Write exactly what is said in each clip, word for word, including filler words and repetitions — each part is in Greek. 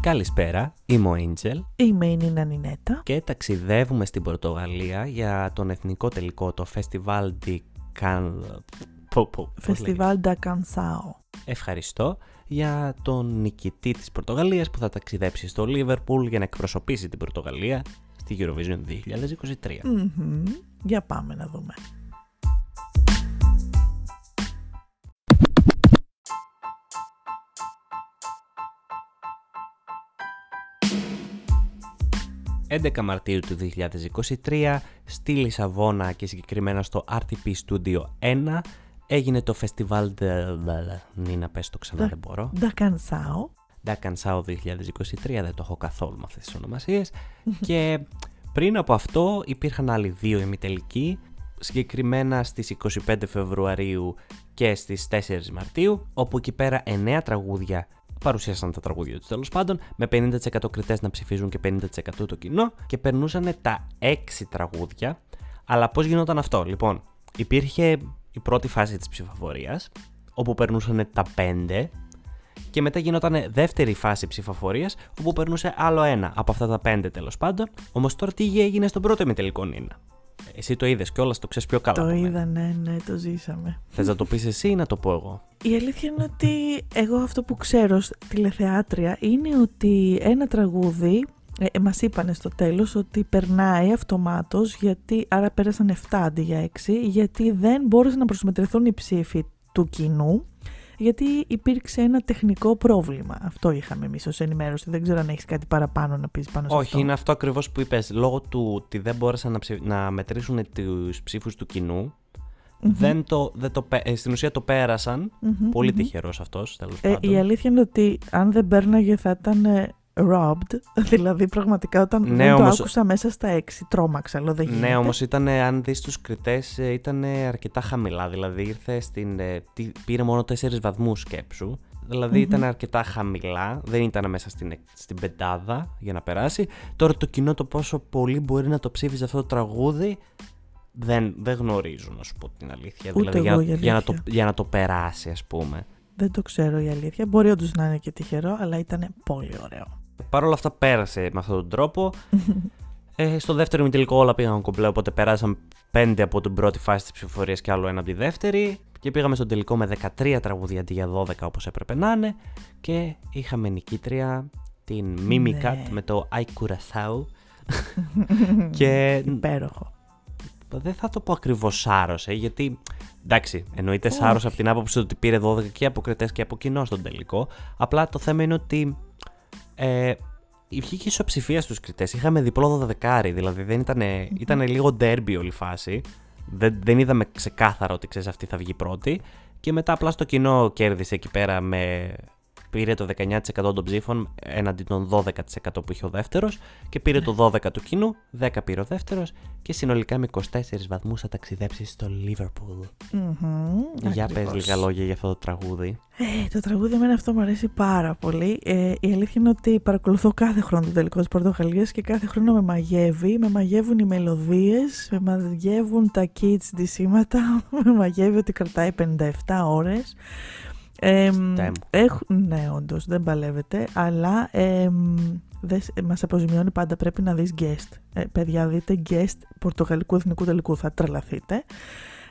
Καλησπέρα, είμαι ο Ίντελ. Είμαι η Νίνα Νινέτα. Και ταξιδεύουμε στην Πορτογαλία για τον εθνικό τελικό, το Festival da Canção. Festival da Canção. Ευχαριστώ για τον νικητή της Πορτογαλίας που θα ταξιδέψει στο Liverpool για να εκπροσωπήσει την Πορτογαλία στη Eurovision είκοσι είκοσι τρία. Mm-hmm. Για πάμε να δούμε. έντεκα Μαρτίου του δύο χιλιάδες είκοσι τρία, στη Λισαβόνα και συγκεκριμένα στο αρ τι πι Studio ένα, έγινε το Festival da... Νίνα, πες το ξανά, δεν μπορώ. Da Canção. Da Canção δύο χιλιάδες είκοσι τρία, δεν το έχω καθόλου με αυτές τις ονομασίες. Και πριν από αυτό υπήρχαν άλλοι δύο ημιτελικοί, συγκεκριμένα στις είκοσι πέντε Φεβρουαρίου και στις τέσσερα Μαρτίου, όπου εκεί πέρα εννέα τραγούδια παρουσίασαν τα τραγούδια του τέλος πάντων, με πενήντα τοις εκατό κριτές να ψηφίζουν και πενήντα τοις εκατό το κοινό, και περνούσαν τα έξι τραγούδια. Αλλά πώς γινόταν αυτό? Λοιπόν, υπήρχε η πρώτη φάση της ψηφοφορίας, όπου περνούσαν τα πέντε, και μετά γινόταν δεύτερη φάση ψηφοφορίας, όπου περνούσε άλλο ένα από αυτά τα πέντε τέλος πάντων. Όμως τώρα τι έγινε στον πρώτο ημιτελικό, Νίνα? Εσύ το είδες κιόλας, το ξέρεις πιο καλά. Το είδα, ναι, ναι, το ζήσαμε. Θες να το πεις εσύ ή να το πω εγώ? Η αλήθεια είναι ότι εγώ αυτό που ξέρω ως τηλεθεάτρια είναι ότι ένα τραγούδι, ε, μας είπανε στο τέλος ότι περνάει αυτομάτως, γιατί, άρα πέρασαν επτά αντί για έξι, γιατί δεν μπόρεσαν να προσμετρηθούν οι ψήφοι του κοινού, γιατί υπήρξε ένα τεχνικό πρόβλημα. Αυτό είχαμε εμείς ως ενημέρωση. Δεν ξέρω αν έχεις κάτι παραπάνω να πεις πάνω σε αυτό. Όχι, είναι αυτό ακριβώς που είπες. Λόγω του ότι δεν μπόρεσαν να, ψηφι... να μετρήσουν τους ψήφους του κοινού, mm-hmm. δεν το, δεν το... στην ουσία το πέρασαν. Mm-hmm. Πολύ mm-hmm. τυχερός αυτός, τέλος ε, πάντων. Η αλήθεια είναι ότι αν δεν πέρναγε θα ήταν robbed. Δηλαδή πραγματικά όταν ναι, δεν όμως... το άκουσα μέσα στα έξι, τρόμαξα. Λέω, δεν ναι, όμως ήταν, αν δεις τους κριτές, ήταν αρκετά χαμηλά. Δηλαδή ήρθε στην, πήρε μόνο τέσσερις βαθμούς, σκέψου. Δηλαδή mm-hmm. ήταν αρκετά χαμηλά, δεν ήταν μέσα στην, στην πεντάδα για να περάσει. Τώρα το κοινό το πόσο πολύ μπορεί να το ψήφιζε αυτό το τραγούδι, δεν, δεν γνωρίζουν, να σου πω την αλήθεια. Ούτε δηλαδή, εγώ, για, αλήθεια. Για, να το, για να το περάσει, ας πούμε. Δεν το ξέρω η αλήθεια. Μπορεί όντως να είναι και τυχερό, αλλά ήταν πολύ ωραίο. Παρ' όλα αυτά πέρασε με αυτόν τον τρόπο. ε, στο δεύτερο ημιτελικό όλα πήγαν κομπλέ, οπότε περάσαμε πέντε από την πρώτη φάση της ψηφοφορίας και άλλο ένα από τη δεύτερη. Και πήγαμε στον τελικό με δεκατρία τραγούδια αντί για δώδεκα όπως έπρεπε να είναι. Και είχαμε νικήτρια την Mimicat με το I Curaçao. και... Υπέροχο. Δεν θα το πω ακριβώς σάρωσε, γιατί εντάξει, εννοείται σάρωσε από την άποψη ότι πήρε δώδεκα και από κριτές και από κοινό στον τελικό. Απλά το θέμα είναι ότι Ε, υπήρχε ισοψηφία στους κριτές. Είχαμε διπλό δωδεκάρι, δηλαδή δεν ήτανε, mm-hmm. ήτανε λίγο ντέρμπι όλη η φάση. Δεν, δεν είδαμε ξεκάθαρα ότι ξέρεις αυτή θα βγει πρώτη. Και μετά απλά στο κοινό κέρδισε εκεί πέρα με... Πήρε το δεκαεννέα τοις εκατό των ψήφων έναντι των δώδεκα τοις εκατό που είχε ο δεύτερος. Και πήρε το δώδεκα τοις εκατό του κοινού, δέκα τοις εκατό πήρε ο δεύτερος. Και συνολικά με είκοσι τέσσερις βαθμούς θα ταξιδέψει στο Liverpool. Mm-hmm, για ακριβώς. Πες λίγα λόγια για αυτό το τραγούδι. Ε, το τραγούδι εμένα αυτό μου αρέσει πάρα πολύ. Ε, η αλήθεια είναι ότι παρακολουθώ κάθε χρόνο το τελικό της Πορτογαλίας και κάθε χρόνο με μαγεύει. Με μαγεύουν οι μελωδίες, με μαγεύουν τα kids ντυσίματα, με μαγεύει ότι κρατάει πενήντα επτά ώρες. Ε, έχ, ναι, όντως δεν παλεύεται, αλλά ε, δες, μας αποζημιώνει πάντα. Πρέπει να δεις guest. Ε, παιδιά, δείτε guest πορτογαλικού εθνικού τελικού, θα τρελαθείτε.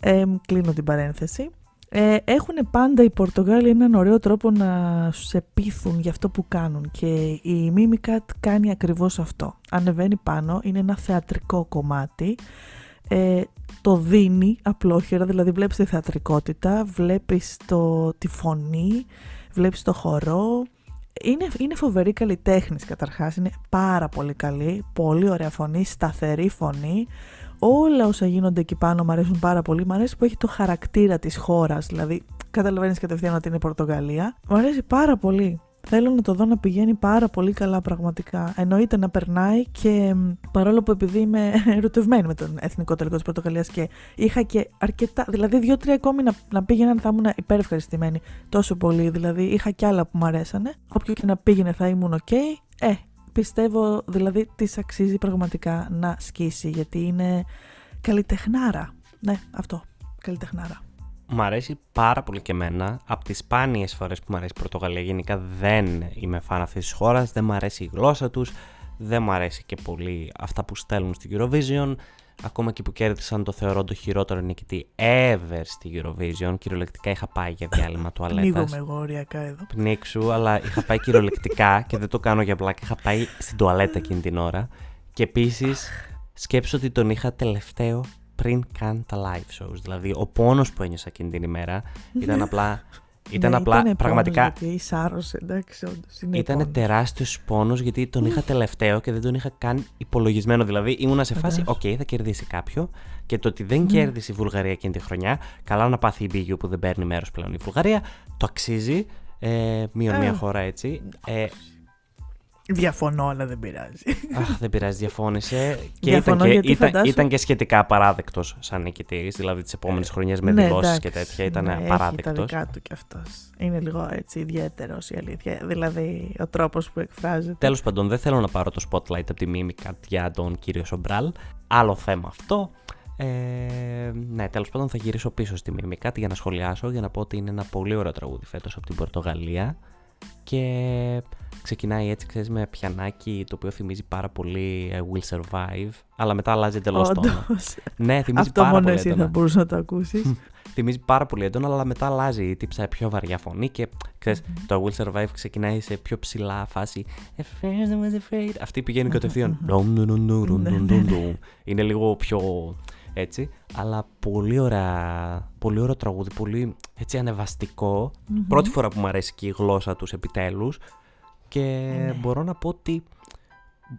Ε, κλείνω την παρένθεση. Ε, έχουν πάντα οι Πορτογάλοι έναν ωραίο τρόπο να σε πείθουν για αυτό που κάνουν, και η Mimicat κάνει ακριβώς αυτό. Ανεβαίνει πάνω, είναι ένα θεατρικό κομμάτι. Ε, το δίνει απλόχερα, δηλαδή βλέπεις τη θεατρικότητα, βλέπεις το, τη φωνή, βλέπεις το χορό. Είναι, είναι φοβερή καλλιτέχνης καταρχάς, είναι πάρα πολύ καλή, πολύ ωραία φωνή, σταθερή φωνή. Όλα όσα γίνονται εκεί πάνω μου αρέσουν πάρα πολύ. Μ' αρέσει που έχει το χαρακτήρα της χώρας, δηλαδή καταλαβαίνεις κατευθείαν ότι είναι Πορτογαλία. Μου αρέσει πάρα πολύ. Θέλω να το δω να πηγαίνει πάρα πολύ καλά πραγματικά. Εννοείται να περνάει, και παρόλο που επειδή είμαι ερωτευμένη με τον εθνικό τελικό της Πορτογαλίας και είχα και αρκετά, δηλαδή δύο-τρία ακόμη να, να πήγαιναν θα ήμουν υπερευχαριστημένη τόσο πολύ, δηλαδή είχα κι άλλα που μου αρέσανε. Όποιο και να πήγαινε θα ήμουν ok. Ε, πιστεύω δηλαδή της αξίζει πραγματικά να σκίσει, γιατί είναι καλλιτεχνάρα. Ναι, αυτό, καλλιτεχνάρα. μου αρέσει πάρα πολύ και εμένα. Από τις σπάνιες φορές που μου αρέσει η Πορτογαλία, γενικά δεν είμαι φαν αυτής της χώρας, δεν μου αρέσει η γλώσσα τους, δεν μου αρέσει και πολύ αυτά που στέλνουν στην Eurovision. Ακόμα και που κέρδισαν, το θεωρώ το χειρότερο νικητή ever στη Eurovision. Κυριολεκτικά είχα πάει για διάλειμμα τουαλέτας. Πνίγομαι εγώ ωριακά εδώ. Πνίξου, αλλά είχα πάει κυριολεκτικά και δεν το κάνω για πλάκα. Είχα πάει στην τουαλέτα εκείνη την ώρα. Και επίσης σκέψω ότι τον είχα τελευταίο πριν καν τα live shows. Δηλαδή ο πόνος που ένιωσα εκείνη την ημέρα ήταν απλά... Ήταν ναι, απλά ήταν πραγματικά. Πόνος, γιατί είσαι άρρωσης, εντάξει, όντως. Ήτανε τεράστιος πόνος γιατί τον είχα τελευταίο και δεν τον είχα καν υπολογισμένο. Δηλαδή ήμουνα σε φάση, οκ, okay, θα κερδίσει κάποιο. Και το ότι δεν mm. κέρδισε η Βουλγαρία εκείνη τη χρονιά, καλά να πάθει η Μπίγιου που δεν παίρνει μέρος πλέον η Βουλγαρία, το αξίζει. Ε, Μείον μια χώρα έτσι. Ε, Διαφωνώ, αλλά δεν πειράζει. Αχ, δεν πειράζει, διαφώνησε. Και Διαφωνώ, ήταν, και, ήταν, φαντάσου... ήταν και σχετικά απαράδεκτος σαν νικητής, δηλαδή τις επόμενες χρονιές με ναι, δηλώσεις και τέτοια. Ήταν ναι, απαράδεκτος. Έχει τα δικά του κι αυτός. Είναι λίγο έτσι ιδιαίτερος η αλήθεια. Δηλαδή ο τρόπος που εκφράζεται. Τέλος πάντων, δεν θέλω να πάρω το spotlight από τη Mimicat για τον κύριο Σομπράλ. Άλλο θέμα αυτό. Ε, ναι, τέλος πάντων, θα γυρίσω πίσω στη Mimicat για να σχολιάσω, για να πω ότι είναι ένα πολύ ωραίο τραγούδι φέτος από την Πορτογαλία. Και ξεκινάει έτσι, ξέρεις, με πιανάκι, το οποίο θυμίζει πάρα πολύ I Will Survive, αλλά μετά αλλάζει εντελώς τόνο. Ναι, θυμίζει αυτό πάρα μόνο πολύ εσύ έντονα. Θα μπορούσε να το ακούσεις. Θυμίζει πάρα πολύ έντονα, αλλά μετά αλλάζει τύψα πιο βαριά φωνή και ξέρεις, mm-hmm. το I Will Survive ξεκινάει σε πιο ψηλά φάση. Αυτή πηγαίνει κατευθείαν. Είναι λίγο πιο έτσι, αλλά πολύ ωραία, πολύ ωραίο τραγούδι, πολύ έτσι ανεβαστικό. Mm-hmm. Πρώτη φορά που μου αρέσει και η γλώσσα τους επιτέλους. Και mm-hmm. μπορώ να πω ότι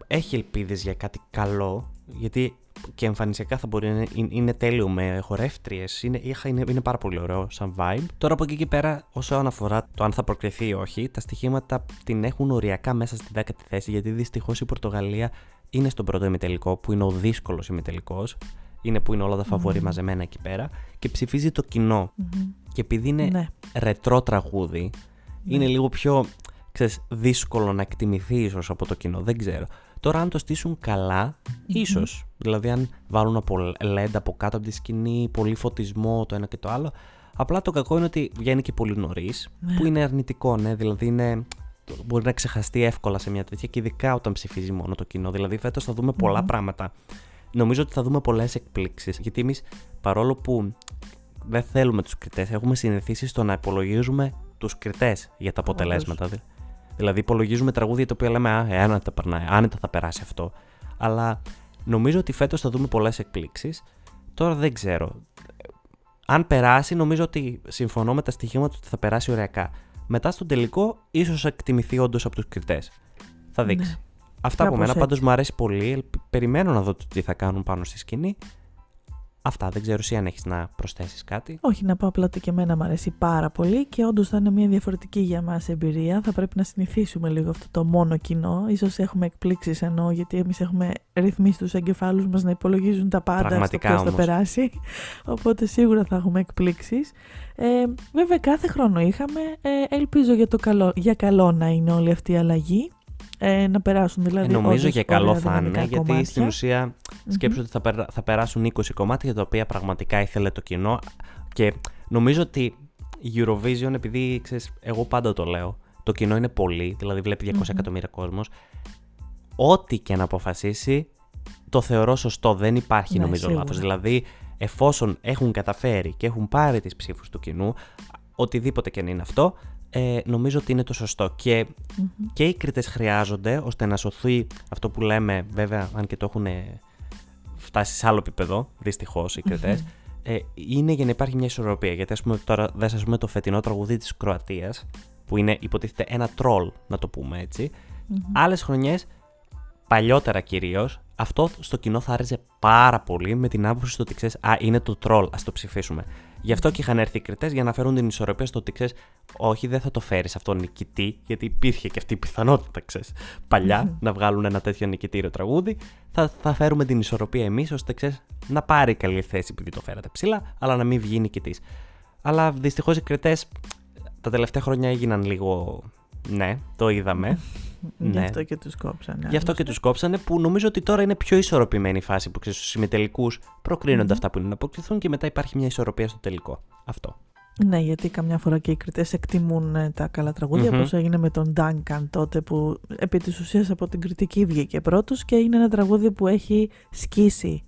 έχει ελπίδες για κάτι καλό, γιατί και εμφανισιακά θα μπορεί να είναι, είναι τέλειο με χορεύτριες, είναι, είναι, είναι πάρα πολύ ωραίο σαν vibe. Τώρα από εκεί και πέρα, όσο αναφορά το αν θα προκριθεί ή όχι, τα στοιχήματα την έχουν οριακά μέσα στην δέκατη θέση, γιατί δυστυχώς η Πορτογαλία είναι στον πρώτο ημιτελικό, που είναι ο δύσκολος ημιτελικός. Είναι που είναι όλα τα φαβορί mm-hmm. μαζεμένα εκεί πέρα και ψηφίζει το κοινό. Mm-hmm. Και επειδή είναι ναι. ρετρό τραγούδι, mm-hmm. είναι λίγο πιο, ξέρεις, δύσκολο να εκτιμηθεί ίσως από το κοινό. Δεν ξέρω. Τώρα, αν το στήσουν καλά, mm-hmm. ίσως. Δηλαδή, αν βάλουν από ελ ι ντι από κάτω από τη σκηνή, πολύ φωτισμό το ένα και το άλλο. Απλά το κακό είναι ότι βγαίνει και πολύ νωρίς, mm-hmm. που είναι αρνητικό, ναι. Δηλαδή, είναι, μπορεί να ξεχαστεί εύκολα σε μια τέτοια και ειδικά όταν ψηφίζει μόνο το κοινό. Δηλαδή, φέτος θα δούμε mm-hmm. πολλά πράγματα. Νομίζω ότι θα δούμε πολλές εκπλήξεις, γιατί εμείς παρόλο που δεν θέλουμε τους κριτές, έχουμε συνηθίσει στο να υπολογίζουμε τους κριτές για τα αποτελέσματα. Δη, δηλαδή υπολογίζουμε τραγούδια τα οποία λέμε «Α, εάν τα περνάει, άνετα θα περάσει αυτό». Αλλά νομίζω ότι φέτος θα δούμε πολλές εκπλήξεις. Τώρα δεν ξέρω. Αν περάσει, νομίζω ότι συμφωνώ με τα στοιχήματα ότι θα περάσει ωριακά. Μετά στον τελικό, ίσως εκτιμηθεί όντως από τους κριτές. Θα δείξει. Ναι. Αυτά από μένα, έτσι. Πάντως μου αρέσει πολύ. Περιμένω να δω το τι θα κάνουν πάνω στη σκηνή. Αυτά, δεν ξέρω εσύ αν έχεις να προσθέσεις κάτι. Όχι, να πω απλά ότι και εμένα μου αρέσει πάρα πολύ και όντως θα είναι μια διαφορετική για μας εμπειρία. Θα πρέπει να συνηθίσουμε λίγο αυτό το μόνο κοινό. Ίσως έχουμε εκπλήξεις, εννοώ, γιατί εμείς έχουμε ρυθμίσει τους εγκεφάλους μας να υπολογίζουν τα πάντα. Πραγματικά, στο ποιος θα περάσει. Οπότε σίγουρα θα έχουμε εκπλήξεις. Ε, βέβαια, κάθε χρόνο είχαμε. Ε, ελπίζω για, το καλό, για καλό να είναι όλη αυτή η αλλαγή. Ε, να περάσουν δηλαδή. Ε, νομίζω για καλό θα είναι, γιατί κομμάτια. Στην ουσία σκέψω mm-hmm. ότι θα, περα, θα περάσουν είκοσι κομμάτια τα οποία πραγματικά ήθελε το κοινό. Και νομίζω ότι η Eurovision, επειδή ξέρεις, εγώ πάντα το λέω, το κοινό είναι πολύ, δηλαδή βλέπει διακόσια mm-hmm. εκατομμύρια κόσμος. Ό,τι και να αποφασίσει, το θεωρώ σωστό. Δεν υπάρχει ναι, νομίζω λάθος. Δηλαδή, εφόσον έχουν καταφέρει και έχουν πάρει τις ψήφους του κοινού, οτιδήποτε και αν είναι αυτό. Ε, νομίζω ότι είναι το σωστό και, mm-hmm. και οι κριτές χρειάζονται ώστε να σωθεί αυτό που λέμε, βέβαια αν και το έχουν φτάσει σε άλλο επίπεδο, δυστυχώς οι κριτές, mm-hmm. ε, είναι για να υπάρχει μια ισορροπία, γιατί ας πούμε τώρα δεν σας πούμε το φετινό τραγουδί της Κροατίας που είναι υποτίθεται ένα τρόλ, να το πούμε έτσι, mm-hmm. άλλες χρονιές, παλιότερα κυρίως, αυτό στο κοινό θα άρεσε πάρα πολύ με την άποψη στο ότι ξέρεις, α, είναι το τρόλ, ας το ψηφίσουμε. Γι' αυτό και είχαν έρθει οι κριτές για να φέρουν την ισορροπία στο ότι ξέρεις, όχι, δεν θα το φέρεις αυτό νικητή, γιατί υπήρχε και αυτή η πιθανότητα, ξέρεις, παλιά mm-hmm. να βγάλουν ένα τέτοιο νικητήριο τραγούδι. Θα, θα φέρουμε την ισορροπία εμείς, ώστε ξέρεις, να πάρει καλή θέση επειδή το φέρατε ψηλά, αλλά να μην βγει νικητής. Αλλά δυστυχώς οι κριτές τα τελευταία χρόνια έγιναν λίγο Ναι, το είδαμε. Ναι. Γι' αυτό και τους κόψανε. Γι' αυτό και τους κόψανε, που νομίζω ότι τώρα είναι πιο ισορροπημένη η φάση, που ξέρεις, στους συμμετελικούς προκρίνονται mm-hmm. αυτά που είναι να αποκριθούν και μετά υπάρχει μια ισορροπία στο τελικό. Αυτό. Ναι, γιατί καμιά φορά και οι κριτές εκτιμούν τα καλά τραγούδια, mm-hmm. όπως έγινε με τον Duncan τότε, που επί της ουσίας από την κριτική βγήκε πρώτος και είναι ένα τραγούδι που έχει σκίσει.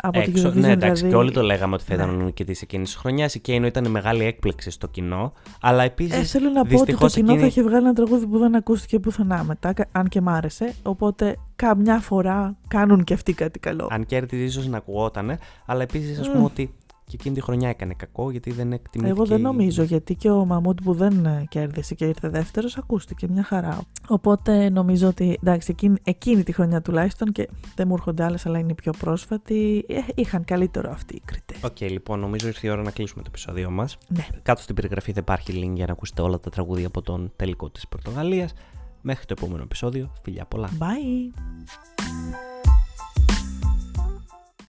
Από έξω, ναι, εντάξει, δηλαδή... και όλοι το λέγαμε ότι θα ήταν ο νικητής εκείνης της χρονιάς. Η Κέινο ήταν μεγάλη έκπληξη στο κοινό. Αλλά επίσης. Ε, θέλω να πω ότι το κοινό εκείνη... θα είχε βγάλει ένα τραγούδι που δεν ακούστηκε πουθενά μετά, αν και μ' άρεσε. Οπότε καμιά φορά κάνουν και αυτοί κάτι καλό. Αν κέρδιζε, ίσως να ακουγότανε. Αλλά επίσης, ας πούμε mm. ότι και εκείνη τη χρονιά έκανε κακό, γιατί δεν εκτιμήθηκε. Εγώ δεν νομίζω, γιατί και ο Μαμούτ που δεν κέρδισε και ήρθε δεύτερος, ακούστηκε μια χαρά. Οπότε νομίζω ότι εντάξει, εκείνη, εκείνη τη χρονιά τουλάχιστον, και δεν μου έρχονται άλλες, αλλά είναι πιο πρόσφατοι, είχαν καλύτερο αυτοί οι κριτές. Οκ, okay, λοιπόν, νομίζω ήρθε η ώρα να κλείσουμε το επεισόδιο μας. Ναι. Κάτω στην περιγραφή θα υπάρχει link για να ακούσετε όλα τα τραγούδια από τον τελικό της Πορτογαλίας. Μέχρι το επόμενο επεισόδιο, φιλιά πολλά. Bye.